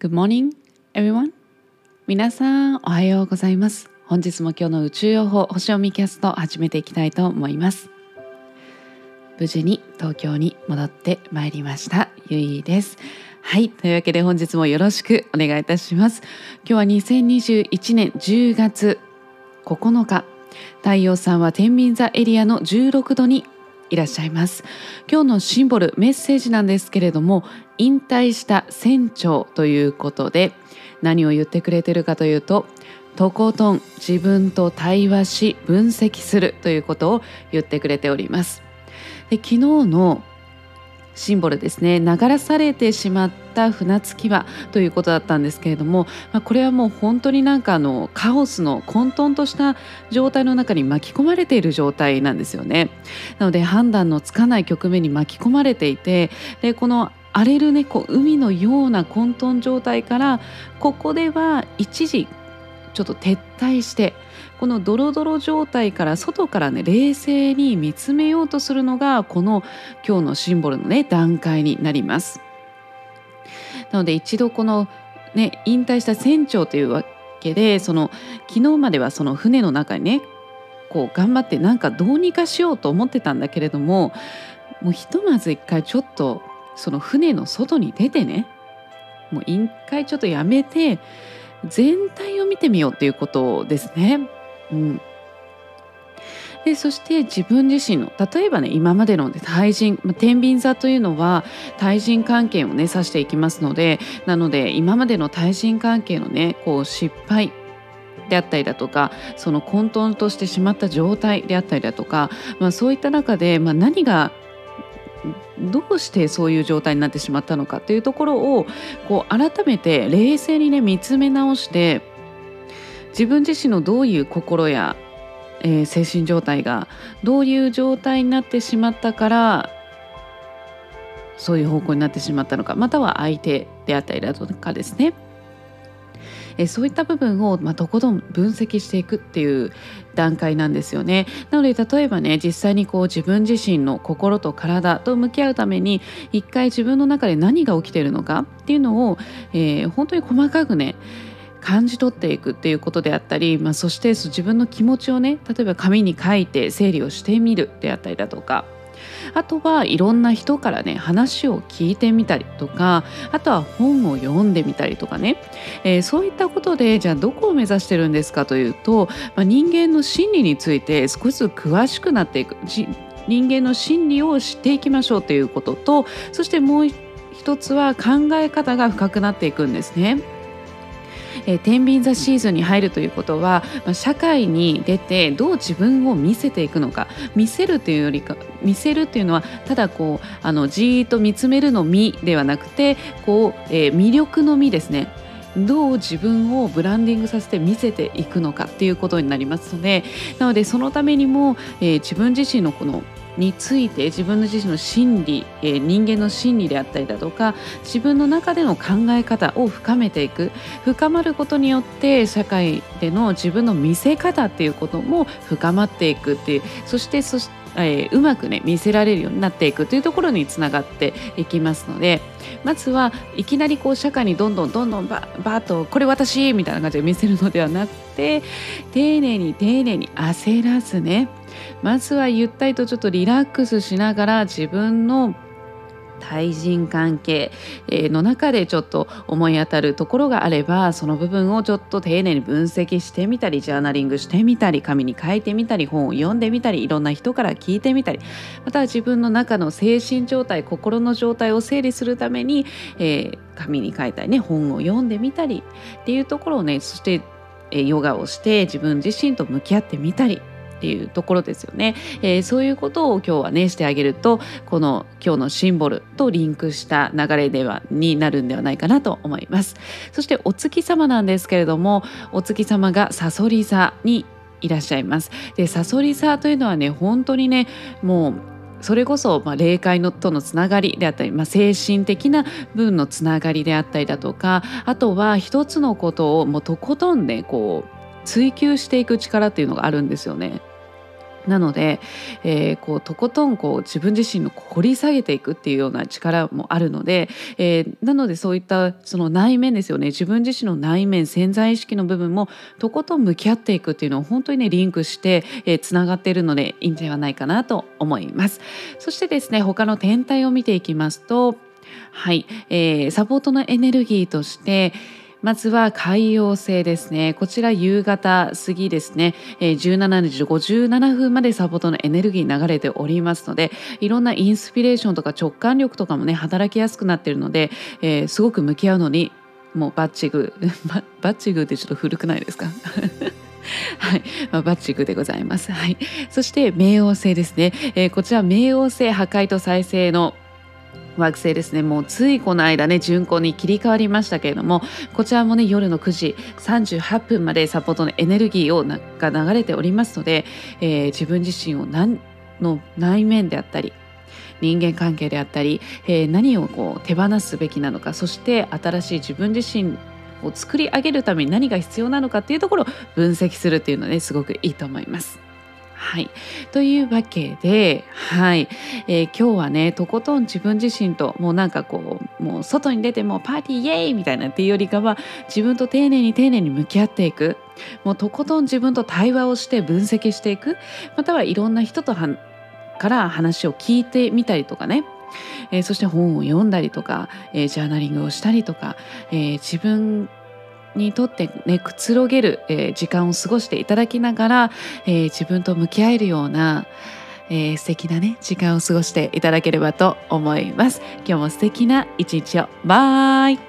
Good morning, everyone. 皆さん、おはようございます。本日も今日の宇宙予報星読みキャストを始めていきたいと思います。無事に東京に戻ってまいりました。ゆいです。はい、というわけで本日もよろしくお願いいたします。今日は2021年10月9日、太陽さんは天秤座エリアの16度にいらっしゃいます。今日のシンボルメッセージなんですけれども、引退した船長ということで、何を言ってくれてるかというと、とことん自分と対話し分析するということを言ってくれております。で、昨日のシンボルですね、流されてしまった船着き場ということだったんですけれども、これはもう本当になんかカオスの混沌とした状態の中に巻き込まれている状態なんですよね。なので判断のつかない局面に巻き込まれていて、でこの荒れるね、海のような混沌状態から、ここでは一時ちょっと撤退して、このドロドロ状態から外からね、冷静に見つめようとするのがこの今日のシンボルのね、段階になります。なので一度このね、引退した船長というわけで、昨日まではその船の中にね、頑張ってなんかどうにかしようと思ってたんだけれども、もうひとまず一回ちょっとその船の外に出てね、もう一回ちょっとやめて全体を見てみようということですね。でそして自分自身の、例えばね、今までの対人、天秤座というのは対人関係をね、指していきますので、なので今までの対人関係のね、失敗であったりだとか、その混沌としてしまった状態であったりだとか、そういった中で、何がどうしてそういう状態になってしまったのかというところを改めて冷静にね、見つめ直して、自分自身のどういう心や、精神状態がどういう状態になってしまったから、そういう方向になってしまったのか、または相手であったりだとかですね、そういった部分を、とことん分析していくっていう段階なんですよね。なので例えばね、実際に自分自身の心と体と向き合うために、一回自分の中で何が起きているのかっていうのを、本当に細かくね、感じ取っていくっていうことであったり、そして自分の気持ちをね、例えば紙に書いて整理をしてみるであったりだとか、あとはいろんな人からね、話を聞いてみたりとか、あとは本を読んでみたりとかね、そういったことで、じゃあどこを目指してるんですかというと、人間の心理について少しずつ詳しくなっていく、人間の心理を知っていきましょうということと、そしてもう一つは考え方が深くなっていくんですね。天秤座シーズンに入るということは、社会に出てどう自分を見せていくのか、見せるというのは、ただじーっと見つめるの見ではなくて、魅力の見ですね。どう自分をブランディングさせて見せていくのかっていうことになりますので、なのでそのためにも、自分自身のについて、自分自身の心理、人間の心理であったりだとか、自分の中での考え方を深めていく、深まることによって社会での自分の見せ方っていうことも深まっていくっていう、そしてうまくね、見せられるようになっていくというところにつながっていきますので、まずはいきなり社会にどんどんバーッとこれ私みたいな感じで見せるのではなくて、丁寧に焦らずね、まずはゆったりとちょっとリラックスしながら、自分の対人関係の中でちょっと思い当たるところがあれば、その部分をちょっと丁寧に分析してみたり、ジャーナリングしてみたり、紙に書いてみたり、本を読んでみたり、いろんな人から聞いてみたり、または自分の中の精神状態、心の状態を整理するために、紙に書いたりね、本を読んでみたりっていうところをね、そしてヨガをして自分自身と向き合ってみたりっていうところですよね。そういうことを今日はね、してあげると、今日のシンボルとリンクした流れになるんではないかなと思います。そしてお月様なんですけれども、お月様が蠍座にいらっしゃいます。で、蠍座というのはね、本当にね、もうそれこそ霊界とのつながりであったり、精神的な分のつながりであったりだとか、あとは一つのことをもうとことんね、追求していく力っていうのがあるんですよね。なので、とことん自分自身の掘り下げていくっていうような力もあるので、なのでそういったその内面ですよね、自分自身の内面、潜在意識の部分もとことん向き合っていくっていうのを本当にねリンクしてつながっているのでいいんではないかなと思います。そしてですね、他の天体を見ていきますと、はい、サポートのエネルギーとしてまずは海王星ですね。こちら夕方過ぎですね、17時57分までサポートのエネルギー流れておりますので、いろんなインスピレーションとか直感力とかもね働きやすくなっているので、すごく向き合うのにもうバッチグーバッチグーってちょっと古くないですかはい、バッチグでございます。はい、そして冥王星ですね、こちら冥王星破壊と再生の惑星ですね。もうついこの間ね順行に切り替わりましたけれども、こちらもね夜の9時38分までサポートのエネルギーが流れておりますので、自分自身を内面であったり人間関係であったり、何を手放すべきなのか、そして新しい自分自身を作り上げるために何が必要なのかっていうところを分析するっていうのはねすごくいいと思います。はい、というわけで、はい、今日はねとことん自分自身と、もうなんかもう外に出てもパーティーイエーイみたいなっていうよりかは、自分と丁寧に丁寧に向き合っていく、もうとことん自分と対話をして分析していく、またはいろんな人から話を聞いてみたりとかね、そして本を読んだりとか、ジャーナリングをしたりとか、自分にとってねくつろげる、時間を過ごしていただきながら、自分と向き合えるような、素敵なね時間を過ごしていただければと思います。今日も素敵な一日を。バイ。